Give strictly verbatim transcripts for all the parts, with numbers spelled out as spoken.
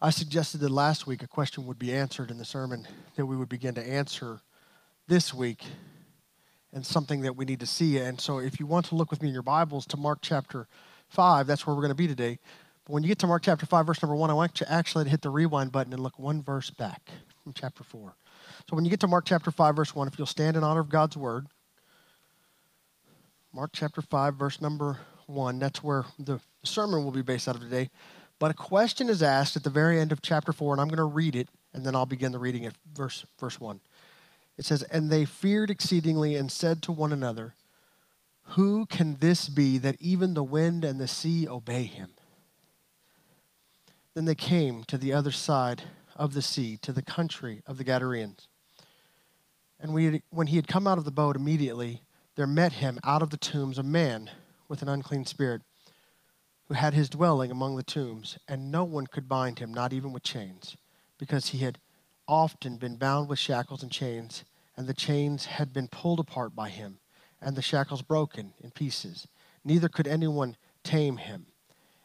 I suggested that last week a question would be answered in the sermon that we would begin to answer this week, and something that we need to see. And so if you want to look with me in your Bibles to Mark chapter five, that's where we're going to be today. But when you get to Mark chapter five, verse number one, I want you actually to hit the rewind button and look one verse back from chapter four. So when you get to Mark chapter five, verse one, if you'll stand in honor of God's word, Mark chapter five, verse number one, that's where the sermon will be based out of today. But a question is asked at the very end of chapter four, and I'm going to read it, and then I'll begin the reading at verse, verse one. It says, "And they feared exceedingly and said to one another, 'Who can this be that even the wind and the sea obey him?' Then they came to the other side of the sea, to the country of the Gadarenes. And we had, when he had come out of the boat, immediately there met him out of the tombs a man with an unclean spirit, who had his dwelling among the tombs, and no one could bind him, not even with chains, because he had often been bound with shackles and chains, and the chains had been pulled apart by him, and the shackles broken in pieces. Neither could anyone tame him.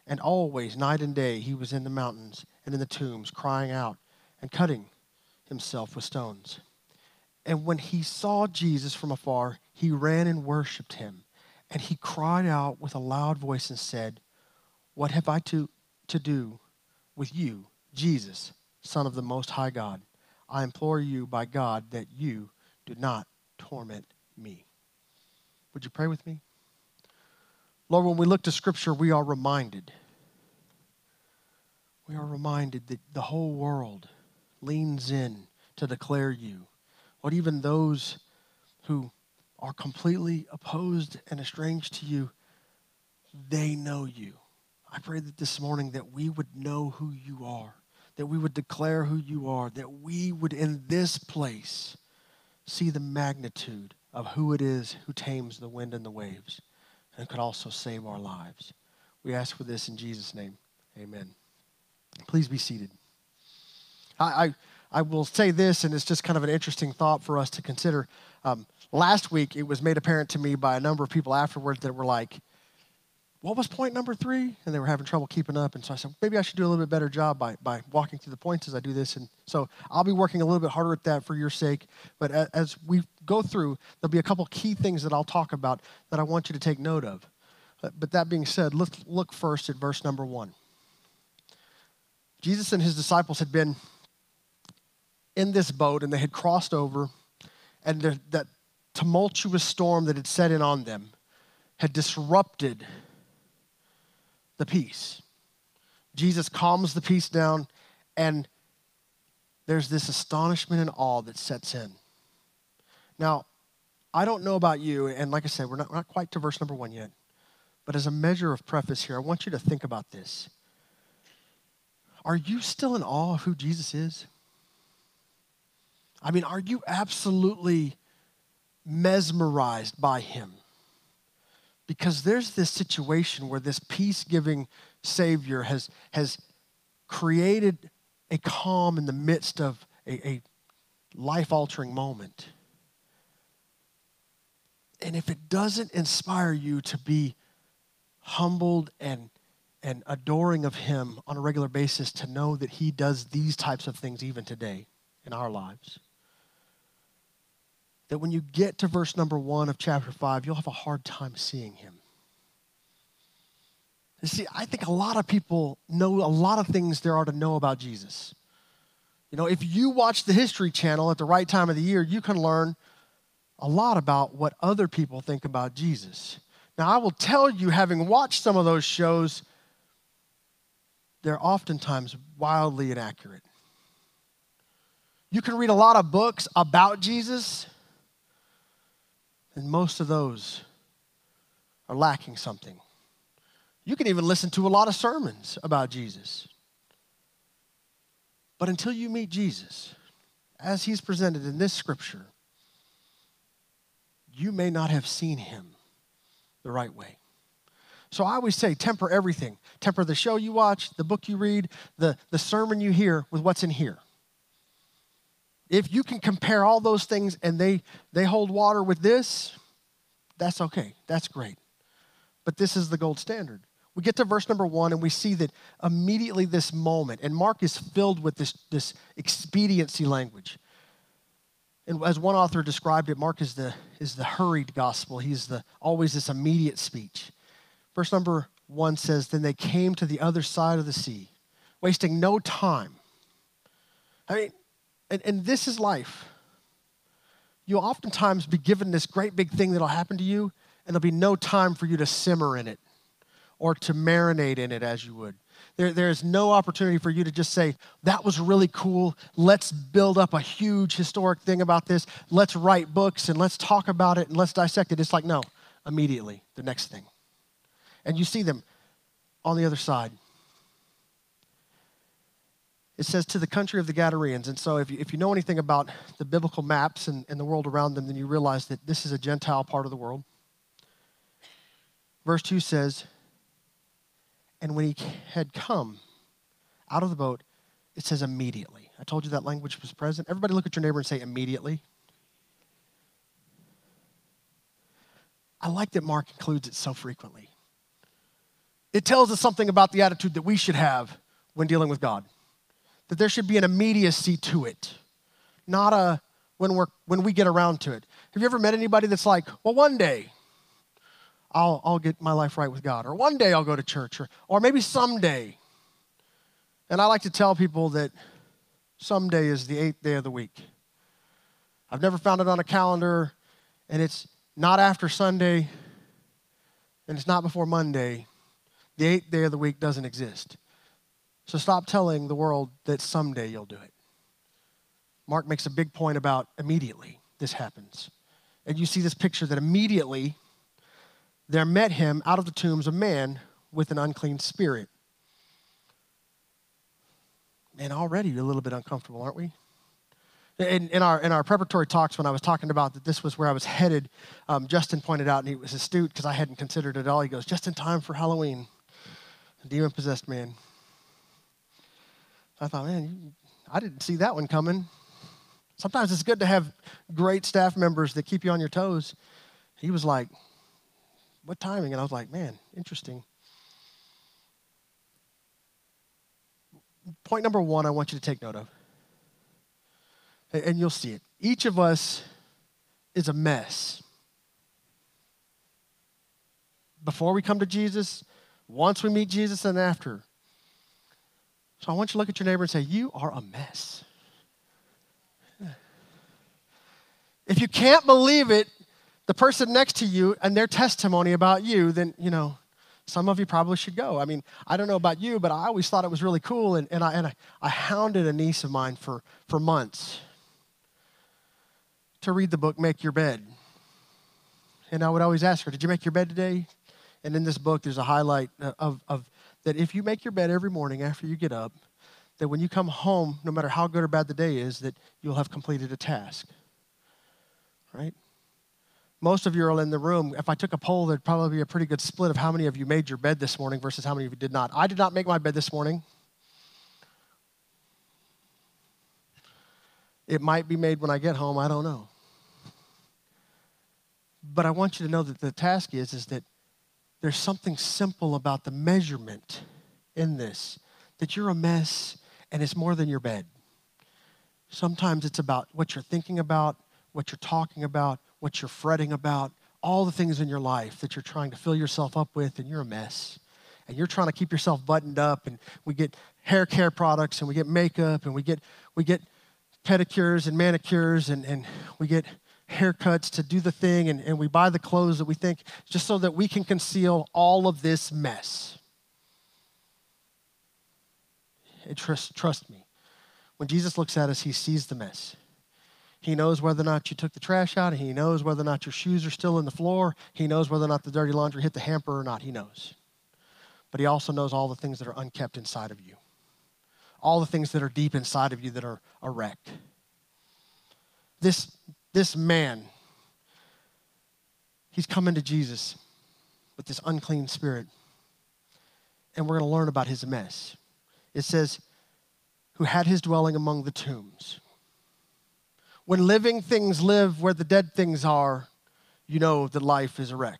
And always, night and day, he was in the mountains and in the tombs, crying out and cutting himself with stones. And when he saw Jesus from afar, he ran and worshipped him, and he cried out with a loud voice and said, 'What have I to, to do with you, Jesus, Son of the Most High God? I implore you by God that you do not torment me.'" Would you pray with me? Lord, when we look to Scripture, we are reminded. We are reminded that the whole world leans in to declare you. Lord, even those who are completely opposed and estranged to you, they know you. I pray that this morning that we would know who you are, that we would declare who you are, that we would in this place see the magnitude of who it is who tames the wind and the waves and could also save our lives. We ask for this in Jesus' name, amen. Please be seated. I I, I will say this, and it's just kind of an interesting thought for us to consider. Um, last week, it was made apparent to me by a number of people afterwards that were like, "What was point number three?" And they were having trouble keeping up. And so I said, maybe I should do a little bit better job by, by walking through the points as I do this. And so I'll be working a little bit harder at that for your sake. But as we go through, there'll be a couple key things that I'll talk about that I want you to take note of. But that being said, let's look first at verse number one. Jesus and his disciples had been in this boat, and they had crossed over, and the, that tumultuous storm that had set in on them had disrupted the peace. Jesus calms the peace down, and there's this astonishment and awe that sets in. Now, I don't know about you, and like I said, we're not, we're not quite to verse number one yet, but as a measure of preface here, I want you to think about this. Are you still in awe of who Jesus is? I mean, are you absolutely mesmerized by him? Because there's this situation where this peace-giving Savior has, has created a calm in the midst of a, a life-altering moment. And if it doesn't inspire you to be humbled and, and adoring of him on a regular basis, to know that he does these types of things even today in our lives, that when you get to verse number one of chapter five, you'll have a hard time seeing him. You see, I think a lot of people know a lot of things there are to know about Jesus. You know, if you watch the History Channel at the right time of the year, you can learn a lot about what other people think about Jesus. Now, I will tell you, having watched some of those shows, they're oftentimes wildly inaccurate. You can read a lot of books about Jesus, and most of those are lacking something. You can even listen to a lot of sermons about Jesus. But until you meet Jesus, as he's presented in this scripture, you may not have seen him the right way. So I always say, temper everything. Temper the show you watch, the book you read, the, the sermon you hear with what's in here. If you can compare all those things and they, they hold water with this, that's okay. That's great. But this is the gold standard. we get to verse number one, and we see that immediately this moment, and Mark is filled with this, this expediency language. And as one author described it, Mark is the, is the hurried gospel. He's the always this immediate speech. Verse number one says, then they came to the other side of the sea, wasting no time. I mean, and, and this is life. You'll oftentimes be given this great big thing that'll happen to you, and there'll be no time for you to simmer in it or to marinate in it as you would. There, there is no opportunity for you to just say, that was really cool. Let's build up a huge historic thing about this. Let's write books and let's talk about it and let's dissect it. It's like, no, immediately, the next thing. And you see them on the other side. It says to the country of the Gadareans. And so if you, if you know anything about the biblical maps and, and the world around them, then you realize that this is a Gentile part of the world. Verse two says, and when he had come out of the boat, it says immediately. I told you that language was present. Everybody look at your neighbor and say immediately. I like that Mark includes it so frequently. It tells us something about the attitude that we should have when dealing with God. That there should be an immediacy to it, not a when we're when we get around to it. Have you ever met anybody that's like, well, one day I'll I'll get my life right with God, or one day I'll go to church, or or maybe someday. And I like to tell people that someday is the eighth day of the week. I've never found it on a calendar, and it's not after Sunday, and it's not before Monday. The eighth day of the week doesn't exist. So stop telling the world that someday you'll do it. Mark makes a big point about immediately this happens. And you see this picture that immediately there met him out of the tombs a man with an unclean spirit. And already you're a little bit uncomfortable, aren't we? In, in, our, in our preparatory talks when I was talking about that this was where I was headed, um, Justin pointed out, and he was astute because I hadn't considered it at all. He goes, just in time for Halloween, a demon-possessed man. I thought, man, I didn't see that one coming. Sometimes it's good to have great staff members that keep you on your toes. He was like, what timing? And I was like, man, interesting. Point number one I want you to take note of, and you'll see it. Each of us is a mess. Before we come to Jesus, once we meet Jesus, and after. So I want you to look at your neighbor and say, you are a mess. If you can't believe it, the person next to you and their testimony about you, then, you know, some of you probably should go. I mean, I don't know about you, but I always thought it was really cool, and, and, I, and I, I hounded a niece of mine for, for months to read the book, Make Your Bed. And I would always ask her, did you make your bed today? And in this book, there's a highlight of, of that if you make your bed every morning after you get up, that when you come home, no matter how good or bad the day is, that you'll have completed a task, right? Most of you are in the room. If I took a poll, there'd probably be a pretty good split of how many of you made your bed this morning versus how many of you did not. I did not make my bed this morning. It might be made when I get home. I don't know. But I want you to know that the task is, is that there's something simple about the measurement in this, that you're a mess and it's more than your bed. Sometimes it's about what you're thinking about, what you're talking about, what you're fretting about, all the things in your life that you're trying to fill yourself up with, and you're a mess. And you're trying to keep yourself buttoned up, and we get hair care products, and we get makeup, and we get, we get pedicures and manicures, and, and we get haircuts to do the thing, and, and we buy the clothes that we think, just so that we can conceal all of this mess. And trust, trust me, when Jesus looks at us, he sees the mess. He knows whether or not you took the trash out. He knows whether or not your shoes are still in the floor. He knows whether or not the dirty laundry hit the hamper or not. He knows. But he also knows all the things that are unkept inside of you, all the things that are deep inside of you that are a wreck. This This man, he's coming to Jesus with this unclean spirit, and we're going to learn about his mess. It says, who had his dwelling among the tombs. When living things live where the dead things are, you know that life is a wreck.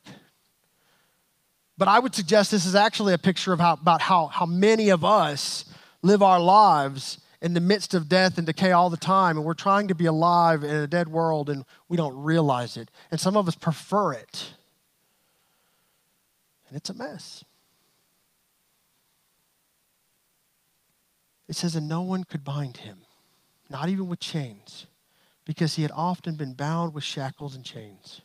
But I would suggest this is actually a picture of how, about how, how many of us live our lives in the midst of death and decay all the time, and we're trying to be alive in a dead world, and we don't realize it. And some of us prefer it. And it's a mess. It says, and no one could bind him, not even with chains, because he had often been bound with shackles and chains.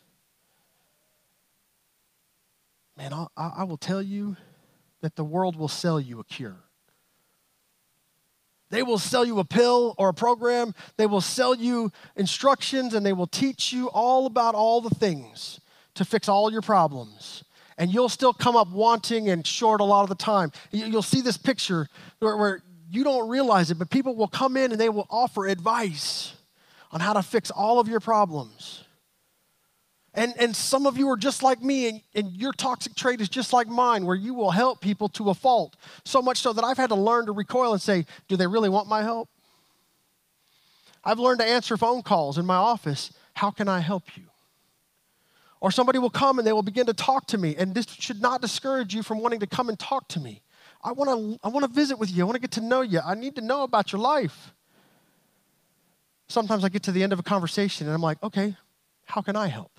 Man, I, I will tell you that the world will sell you a cure. They will sell you a pill or a program. They will sell you instructions, and they will teach you all about all the things to fix all your problems. And you'll still come up wanting and short a lot of the time. You'll see this picture where, where you don't realize it, but people will come in and they will offer advice on how to fix all of your problems. And, and some of you are just like me, and, and your toxic trait is just like mine, where you will help people to a fault, so much so that I've had to learn to recoil and say, do they really want my help? I've learned to answer phone calls in my office. How can I help you? Or somebody will come and they will begin to talk to me, and this should not discourage you from wanting to come and talk to me. I want to I want to visit with you. I want to get to know you. I need to know about your life. Sometimes I get to the end of a conversation, and I'm like, okay, how can I help?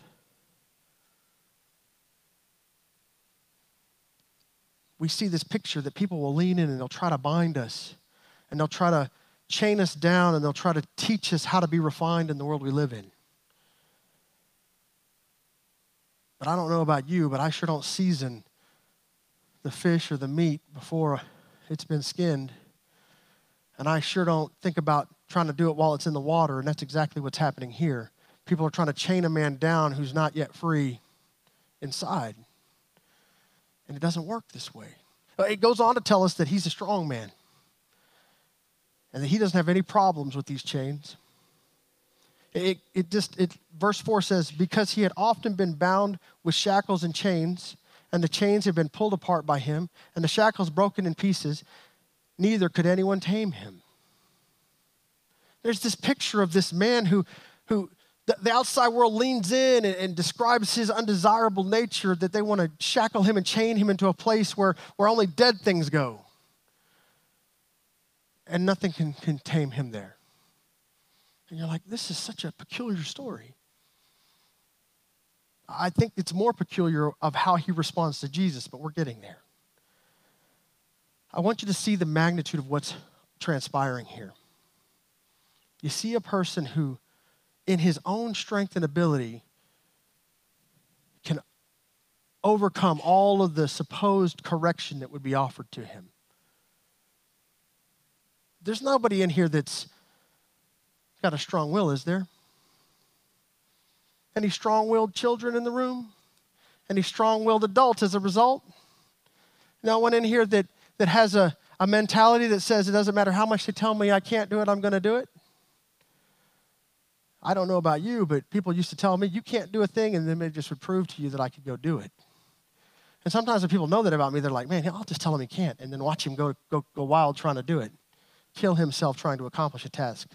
We see this picture that people will lean in and they'll try to bind us, and they'll try to chain us down, and they'll try to teach us how to be refined in the world we live in. But I don't know about you, but I sure don't season the fish or the meat before it's been skinned. And I sure don't think about trying to do it while it's in the water, and that's exactly what's happening here. People are trying to chain a man down who's not yet free inside. And it doesn't work this way. It goes on to tell us that he's a strong man and that he doesn't have any problems with these chains. It, it just, it, verse four says, because he had often been bound with shackles and chains, and the chains had been pulled apart by him, and the shackles broken in pieces, neither could anyone tame him. There's this picture of this man who, who, the outside world leans in and describes his undesirable nature, that they want to shackle him and chain him into a place where, where only dead things go. And nothing can, can tame him there. And you're like, this is such a peculiar story. I think it's more peculiar of how he responds to Jesus, but we're getting there. I want you to see the magnitude of what's transpiring here. You see a person who, in his own strength and ability, can overcome all of the supposed correction that would be offered to him. There's nobody in here that's got a strong will, is there? Any strong-willed children in the room? Any strong-willed adults as a result? No one in here that, that has a, a mentality that says it doesn't matter how much they tell me I can't do it, I'm going to do it? I don't know about you, but people used to tell me, you can't do a thing, and then they just would prove to you that I could go do it. And sometimes when people know that about me, they're like, man, I'll just tell him he can't, and then watch him go, go, go wild trying to do it, kill himself trying to accomplish a task.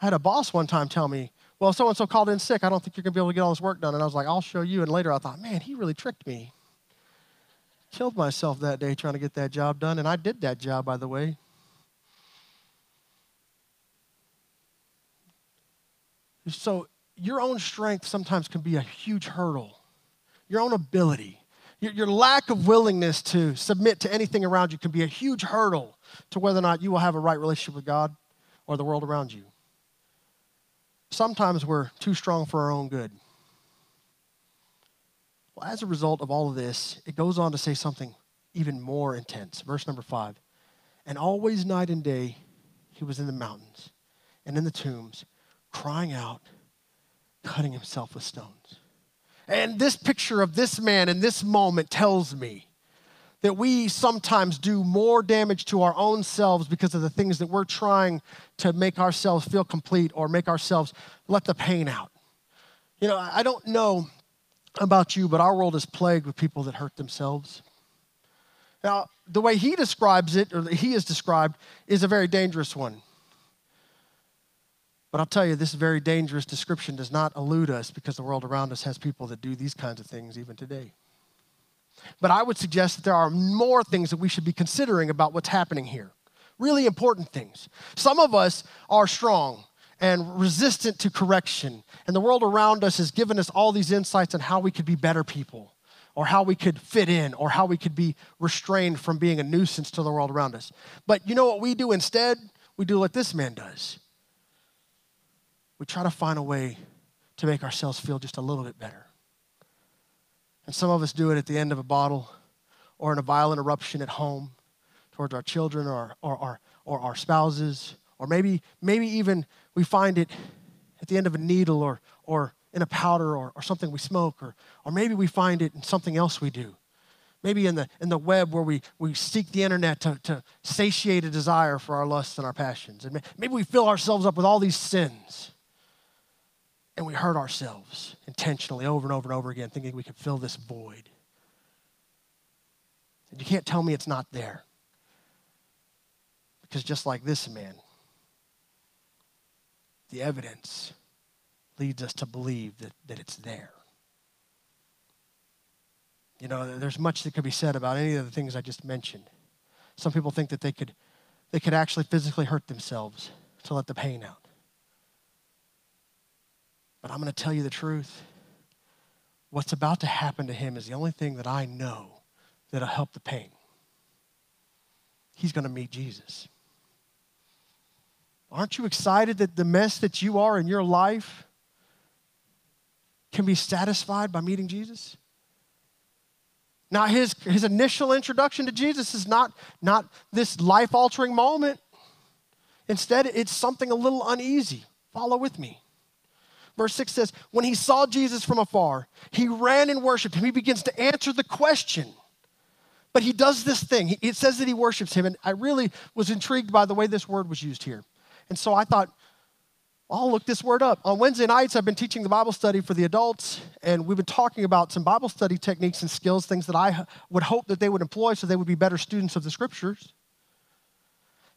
I had a boss one time tell me, well, so-and-so called in sick. I don't think you're going to be able to get all this work done. And I was like, I'll show you. And later I thought, man, he really tricked me. Killed myself that day trying to get that job done, and I did that job, by the way. So your own strength sometimes can be a huge hurdle. Your own ability, your, your lack of willingness to submit to anything around you can be a huge hurdle to whether or not you will have a right relationship with God or the world around you. Sometimes we're too strong for our own good. Well, as a result of all of this, it goes on to say something even more intense. Verse number five, and always night and day he was in the mountains and in the tombs, crying out, cutting himself with stones. And this picture of this man in this moment tells me that we sometimes do more damage to our own selves because of the things that we're trying to make ourselves feel complete or make ourselves let the pain out. You know, I don't know about you, but our world is plagued with people that hurt themselves. Now, the way he describes it, or that he is described, is a very dangerous one. But I'll tell you, this very dangerous description does not elude us because the world around us has people that do these kinds of things even today. But I would suggest that there are more things that we should be considering about what's happening here. Really important things. Some of us are strong and resistant to correction, and the world around us has given us all these insights on how we could be better people, or how we could fit in, or how we could be restrained from being a nuisance to the world around us. But you know what we do instead? We do what this man does. We try to find a way to make ourselves feel just a little bit better. And some of us do it at the end of a bottle or in a violent eruption at home towards our children or, or, or, or our spouses, or maybe, maybe even we find it at the end of a needle or, or in a powder or, or something we smoke, or, or maybe we find it in something else we do. Maybe in the, in the web where we, we seek the internet to, to satiate a desire for our lusts and our passions. And maybe we fill ourselves up with all these sins. And we hurt ourselves intentionally over and over and over again, thinking we can fill this void. And you can't tell me it's not there. Because just like this man, the evidence leads us to believe that, that it's there. You know, there's much that could be said about any of the things I just mentioned. Some people think that they could, they could actually physically hurt themselves to let the pain out. But I'm going to tell you the truth. What's about to happen to him is the only thing that I know that'll help the pain. He's going to meet Jesus. Aren't you excited that the mess that you are in your life can be satisfied by meeting Jesus? Now, his, his initial introduction to Jesus is not, not this life-altering moment. Instead, it's something a little uneasy. Follow with me. Verse six says, when he saw Jesus from afar, he ran and worshiped him. He begins to answer the question. But he does this thing. It says that he worships him. And I really was intrigued by the way this word was used here. And so I thought, I'll look this word up. On Wednesday nights, I've been teaching the Bible study for the adults. And we've been talking about some Bible study techniques and skills, things that I would hope that they would employ so they would be better students of the scriptures.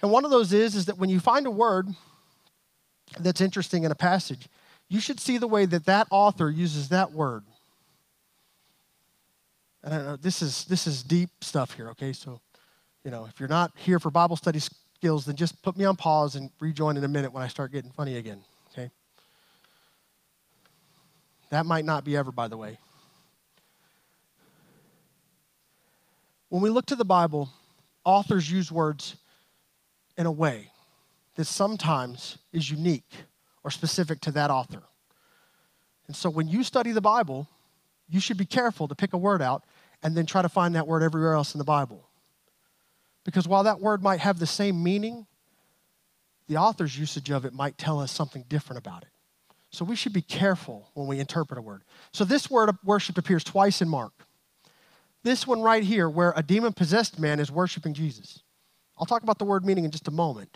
And one of those is, is that when you find a word that's interesting in a passage, you should see the way that that author uses that word. And I know this is, this is deep stuff here, okay? So, you know, if you're not here for Bible study skills, then just put me on pause and rejoin in a minute when I start getting funny again, okay? That might not be ever, by the way. When we look to the Bible, authors use words in a way that sometimes is unique or specific to that author. And so when you study the Bible, you should be careful to pick a word out and then try to find that word everywhere else in the Bible. Because while that word might have the same meaning, the author's usage of it might tell us something different about it. So we should be careful when we interpret a word. So this word worship appears twice in Mark. This one right here, where a demon-possessed man is worshiping Jesus. I'll talk about the word meaning in just a moment.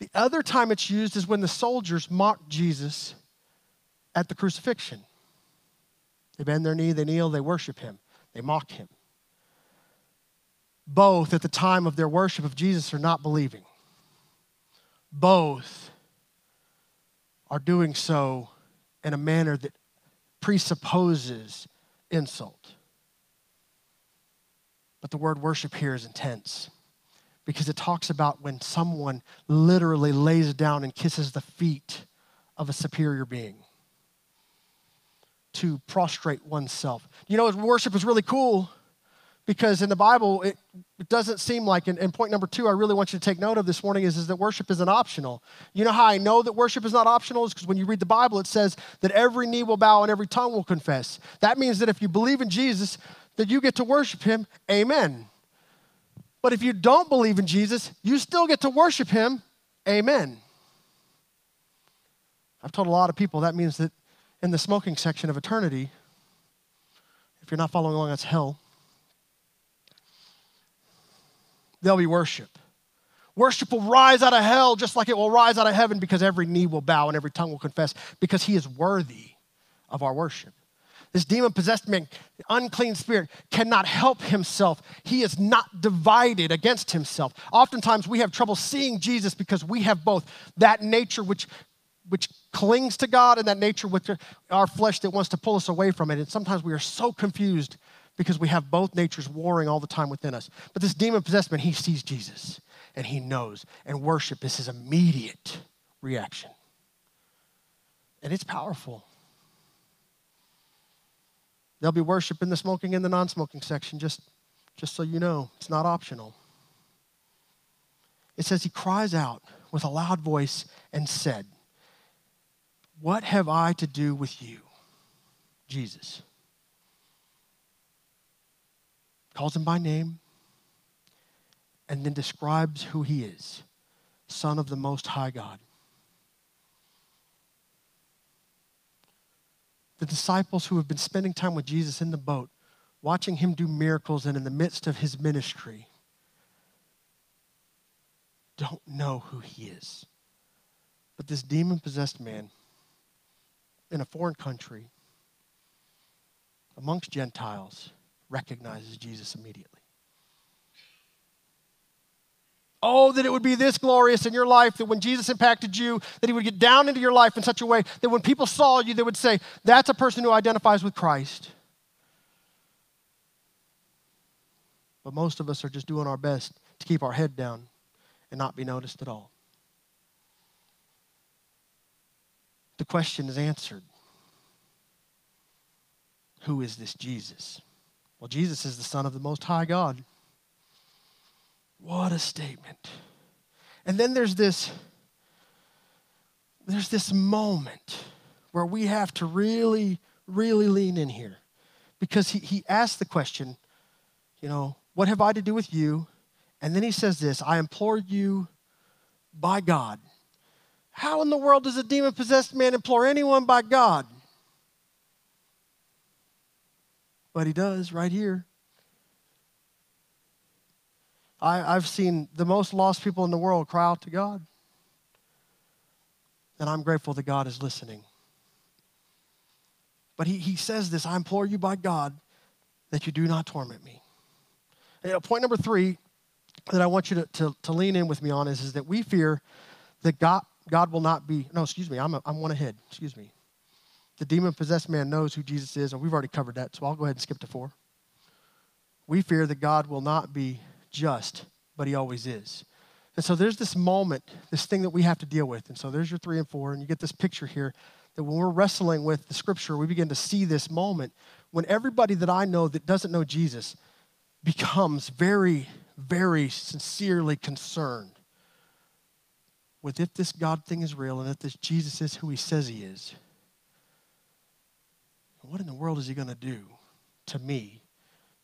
The other time it's used is when the soldiers mocked Jesus at the crucifixion. They bend their knee, they kneel, they worship him. They mock him. Both at the time of their worship of Jesus are not believing. Both are doing so in a manner that presupposes insult. But the word worship here is intense, because it talks about when someone literally lays down and kisses the feet of a superior being. To prostrate oneself. You know, worship is really cool because in the Bible, it, it doesn't seem like, and, and point number two I really want you to take note of this morning is, is that worship isn't optional. You know how I know that worship is not optional? Is because when you read the Bible, it says that every knee will bow and every tongue will confess. That means that if you believe in Jesus, that you get to worship him, amen. But if you don't believe in Jesus, you still get to worship him. Amen. I've told a lot of people that means that in the smoking section of eternity, if you're not following along, that's hell. There'll be worship. Worship will rise out of hell just like it will rise out of heaven, because every knee will bow and every tongue will confess, because he is worthy of our worship. This demon-possessed man, unclean spirit, cannot help himself. He is not divided against himself. Oftentimes we have trouble seeing Jesus because we have both that nature which, which clings to God and that nature with our flesh that wants to pull us away from it. And sometimes we are so confused because we have both natures warring all the time within us. But this demon-possessed man, he sees Jesus, and he knows, and worship is his immediate reaction. And it's powerful. There'll be worship in the smoking and the non-smoking section, just, just so you know. It's not optional. It says he cries out with a loud voice and said, "What have I to do with you, Jesus?" Calls him by name and then describes who he is, Son of the Most High God. The disciples who have been spending time with Jesus in the boat, watching him do miracles and in the midst of his ministry, don't know who he is. But this demon-possessed man in a foreign country amongst Gentiles recognizes Jesus immediately. Oh, that it would be this glorious in your life that when Jesus impacted you, that he would get down into your life in such a way that when people saw you, they would say, that's a person who identifies with Christ. But most of us are just doing our best to keep our head down and not be noticed at all. The question is answered. Who is this Jesus? Well, Jesus is the Son of the Most High God. What a statement. And then there's this, there's this moment where we have to really, really lean in here. Because he, he asks the question, you know, what have I to do with you? And then he says this, I implore you by God. How in the world does a demon-possessed man implore anyone by God? But he does right here. I, I've seen the most lost people in the world cry out to God. And I'm grateful that God is listening. But he, he says this, I implore you by God that you do not torment me. You know, point number three that I want you to, to, to lean in with me on is, is that we fear that God, God will not be, no, excuse me, I'm, a, I'm one ahead, excuse me. The demon-possessed man knows who Jesus is, and we've already covered that, so I'll go ahead and skip to four. We fear that God will not be just, but he always is. And so there's this moment, this thing that we have to deal with. And so there's your three and four, and you get this picture here that when we're wrestling with the scripture, we begin to see this moment when everybody that I know that doesn't know Jesus becomes very, very sincerely concerned with if this God thing is real and if this Jesus is who he says he is. What in the world is he going to do to me?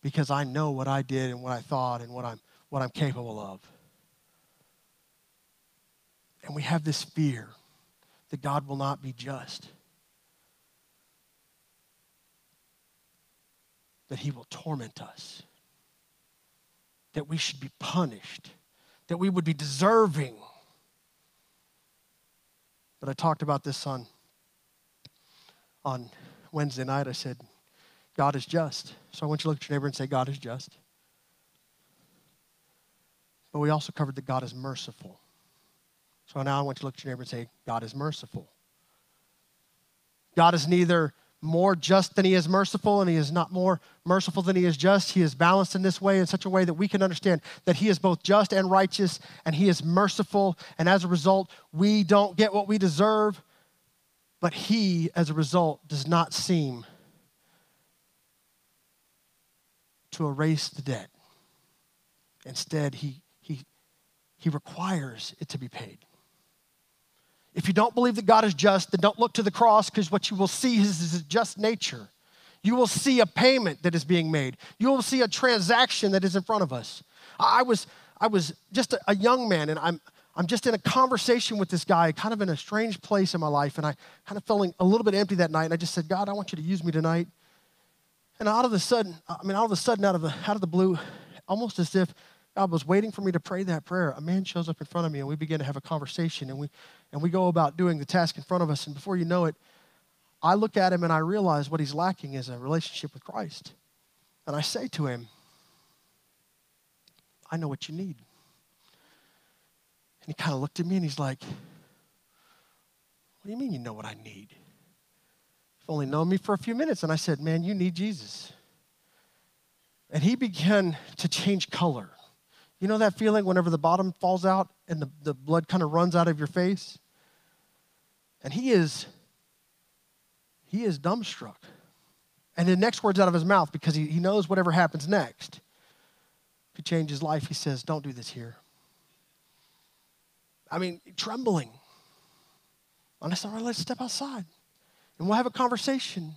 Because I know what I did and what I thought and what I'm, what I'm capable of. And we have this fear that God will not be just, that he will torment us, that we should be punished, that we would be deserving. But I talked about this on, on Wednesday night. I said, God is just. So I want you to look at your neighbor and say, God is just. But we also covered that God is merciful. So now I want you to look at your neighbor and say, God is merciful. God is neither more just than he is merciful, and he is not more merciful than he is just. He is balanced in this way, in such a way that we can understand that he is both just and righteous, and he is merciful. And as a result, we don't get what we deserve. But he, as a result, does not seem to erase the debt. Instead, he, he, he requires it to be paid. If you don't believe that God is just, then don't look to the cross, because what you will see is, is his just nature. You will see a payment that is being made. You will see a transaction that is in front of us. I was, I was just a, a young man, and I'm... I'm just in a conversation with this guy, kind of in a strange place in my life, and I kind of feeling a little bit empty that night, and I just said, God, I want you to use me tonight. And out of the sudden, I mean, all of a sudden, out of the, out of the blue, almost as if God was waiting for me to pray that prayer, a man shows up in front of me, and we begin to have a conversation, and we, and we go about doing the task in front of us, and before you know it, I look at him, and I realize what he's lacking is a relationship with Christ. And I say to him, I know what you need. And he kind of looked at me and he's like, what do you mean you know what I need? You've only known me for a few minutes. And I said, man, you need Jesus. And he began to change color. You know that feeling whenever the bottom falls out and the, the blood kind of runs out of your face? And he is, he is dumbstruck. And the next words out of his mouth, because he, he knows whatever happens next, if he changes his life, he says, don't do this here. I mean, trembling. And I said, all right, let's step outside. And we'll have a conversation.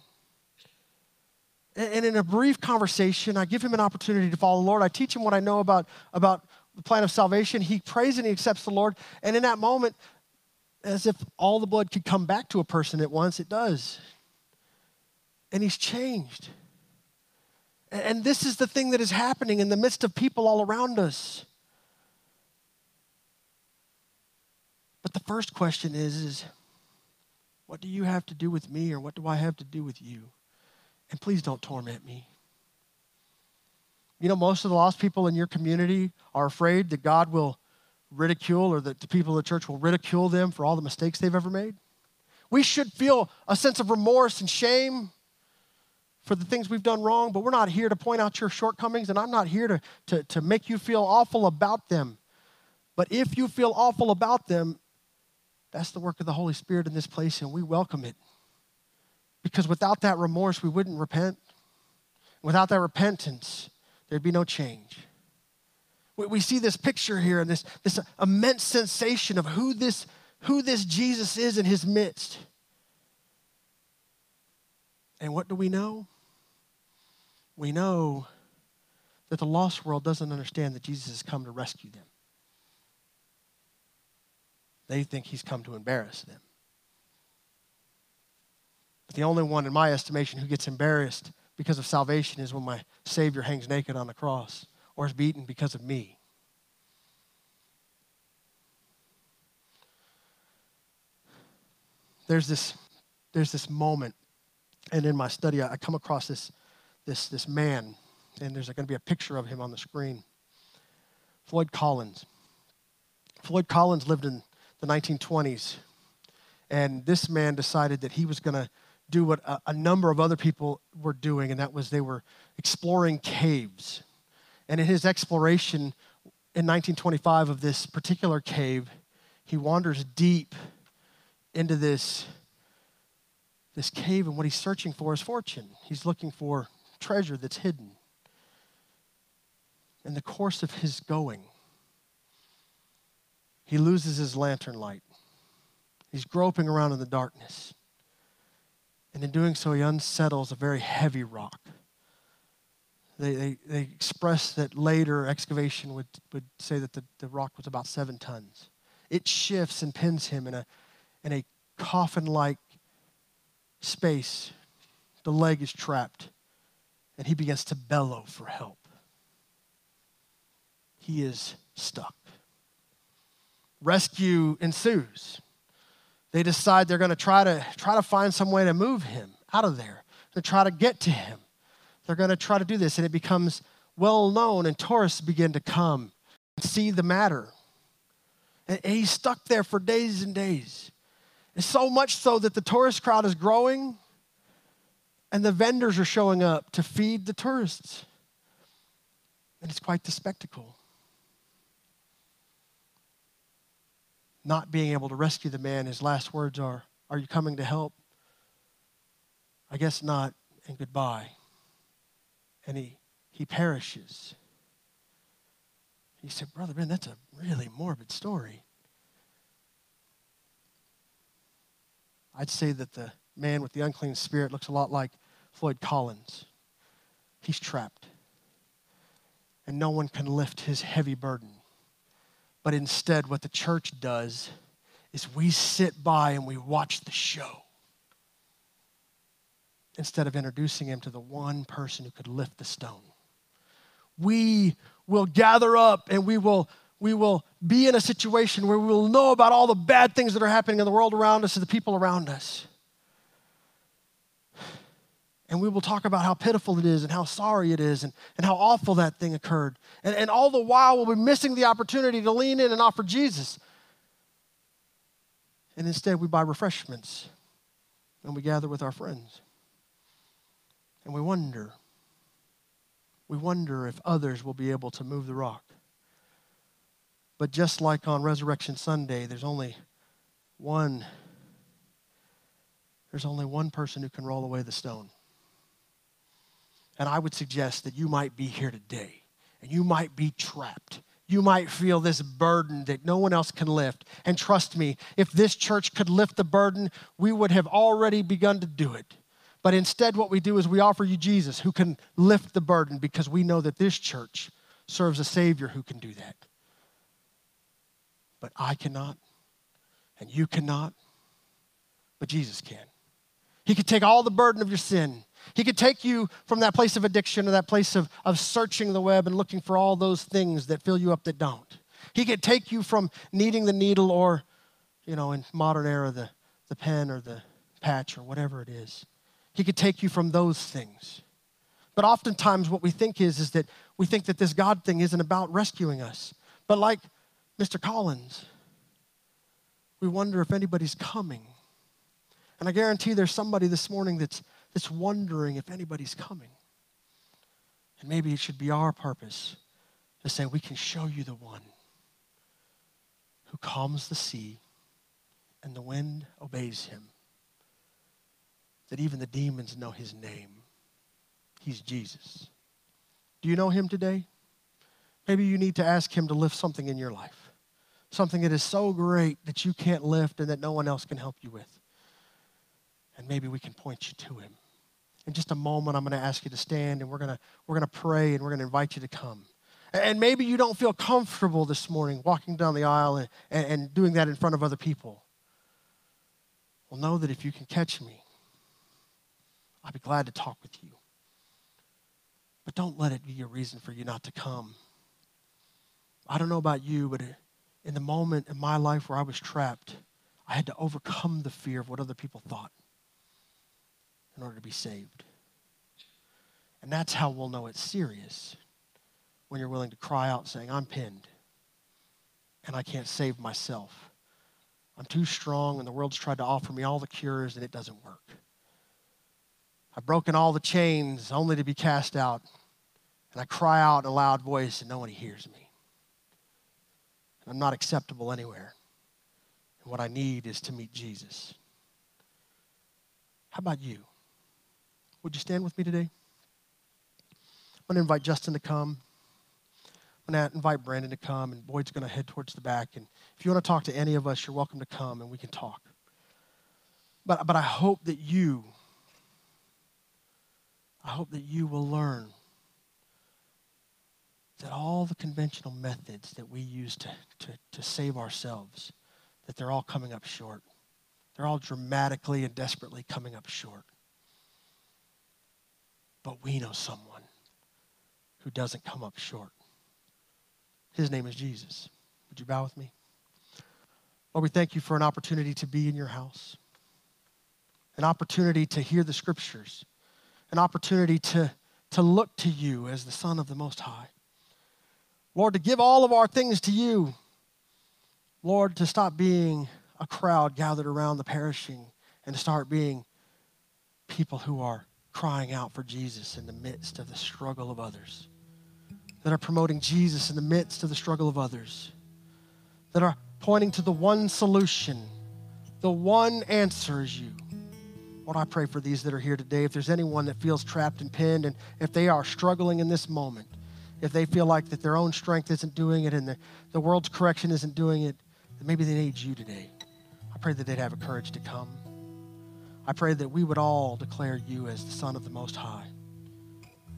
And in a brief conversation, I give him an opportunity to follow the Lord. I teach him what I know about, about the plan of salvation. He prays and he accepts the Lord. And in that moment, as if all the blood could come back to a person at once, it does. And he's changed. And this is the thing that is happening in the midst of people all around us. But the first question is, is what do you have to do with me, or what do I have to do with you? And please don't torment me. You know, most of the lost people in your community are afraid that God will ridicule, or that the people of the church will ridicule them for all the mistakes they've ever made. We should feel a sense of remorse and shame for the things we've done wrong, but we're not here to point out your shortcomings, and I'm not here to, to, to make you feel awful about them. But if you feel awful about them, that's the work of the Holy Spirit in this place, and we welcome it. Because without that remorse, we wouldn't repent. Without that repentance, there'd be no change. We, we see this picture here and this, this immense sensation of who this, who this Jesus is in his midst. And what do we know? We know that the lost world doesn't understand that Jesus has come to rescue them. They think he's come to embarrass them. But the only one, in my estimation, who gets embarrassed because of salvation is when my Savior hangs naked on the cross or is beaten because of me. There's this, there's this moment, and in my study, I come across this, this, this man, and there's going to be a picture of him on the screen. Floyd Collins. Floyd Collins lived in the nineteen twenties, and this man decided that he was going to do what a, a number of other people were doing, and that was they were exploring caves. And in his exploration in nineteen twenty-five of this particular cave, he wanders deep into this, this cave, and what he's searching for is fortune. He's looking for treasure that's hidden. In the course of his going, he loses his lantern light. He's groping around in the darkness. And in doing so, he unsettles a very heavy rock. They, they, they express that later excavation would, would say that the, the rock was about seven tons. It shifts and pins him in a, in a coffin-like space. The leg is trapped, and he begins to bellow for help. He is stuck. Rescue ensues. They decide they're going to try to try to find some way to move him out of there, to try to get to him. They're going to try to do this, and it becomes well known, and tourists begin to come and see the matter. And he's stuck there for days and days. It's so much so that the tourist crowd is growing, and the vendors are showing up to feed the tourists. And it's quite the spectacle. Not being able to rescue the man, his last words are, "Are you coming to help?" "I guess not," and goodbye. And he, he perishes. He said, "Brother Ben, that's a really morbid story." I'd say that the man with the unclean spirit looks a lot like Floyd Collins. He's trapped, and no one can lift his heavy burden. But instead, what the church does is we sit by and we watch the show instead of introducing him to the one person who could lift the stone. We will gather up, and we will, we will be in a situation where we will know about all the bad things that are happening in the world around us and the people around us. And we will talk about how pitiful it is and how sorry it is and, and how awful that thing occurred. And, and all the while, we'll be missing the opportunity to lean in and offer Jesus. And instead, we buy refreshments, and we gather with our friends. And we wonder, we wonder if others will be able to move the rock. But just like on Resurrection Sunday, there's only one, there's only one person who can roll away the stone. And I would suggest that you might be here today, and you might be trapped. You might feel this burden that no one else can lift. And trust me, if this church could lift the burden, we would have already begun to do it. But instead, what we do is we offer you Jesus, who can lift the burden, because we know that this church serves a Savior who can do that. But I cannot, and you cannot, but Jesus can. He can take all the burden of your sin. He could take you from that place of addiction to that place of, of searching the web and looking for all those things that fill you up that don't. He could take you from needing the needle or, you know, in modern era, the, the pen or the patch or whatever it is. He could take you from those things. But oftentimes what we think is, is that we think that this God thing isn't about rescuing us. But like Mister Collins, we wonder if anybody's coming. And I guarantee there's somebody this morning that's That's wondering if anybody's coming. And maybe it should be our purpose to say, we can show you the one who calms the sea and the wind obeys him. That even the demons know his name. He's Jesus. Do you know him today? Maybe you need to ask him to lift something in your life. Something that is so great that you can't lift and that no one else can help you with. And maybe we can point you to him. In just a moment, I'm going to ask you to stand, and we're going to, we're going to pray, and we're going to invite you to come. And maybe you don't feel comfortable this morning walking down the aisle and, and doing that in front of other people. Well, know that if you can catch me, I'll be glad to talk with you. But don't let it be a reason for you not to come. I don't know about you, but in the moment in my life where I was trapped, I had to overcome the fear of what other people thought in order to be saved. And that's how we'll know it's serious, when you're willing to cry out saying, I'm pinned and I can't save myself. I'm too strong and the world's tried to offer me all the cures and it doesn't work. I've broken all the chains only to be cast out, and I cry out in a loud voice and nobody hears me. And I'm not acceptable anywhere. And what I need is to meet Jesus. How about you? Would you stand with me today? I'm going to invite Justin to come. I'm going to invite Brandon to come, and Boyd's going to head towards the back. And if you want to talk to any of us, you're welcome to come, and we can talk. But, but I hope that you, I hope that you will learn that all the conventional methods that we use to, to, to save ourselves, that they're all coming up short. They're all dramatically and desperately coming up short. But we know someone who doesn't come up short. His name is Jesus. Would you bow with me? Lord, we thank you for an opportunity to be in your house, an opportunity to hear the scriptures, an opportunity to, to look to you as the Son of the Most High. Lord, to give all of our things to you. Lord, to stop being a crowd gathered around the perishing and to start being people who are crying out for Jesus in the midst of the struggle of others, that are promoting Jesus in the midst of the struggle of others, that are pointing to the one solution, the one answer is you. Lord, I pray for these that are here today. If there's anyone that feels trapped and pinned, and if they are struggling in this moment, if they feel like that their own strength isn't doing it and the, the world's correction isn't doing it, then maybe they need you today. I pray that they'd have a courage to come. I pray that we would all declare you as the Son of the Most High,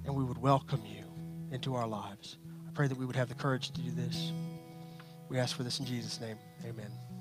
and we would welcome you into our lives. I pray that we would have the courage to do this. We ask for this in Jesus' name. Amen.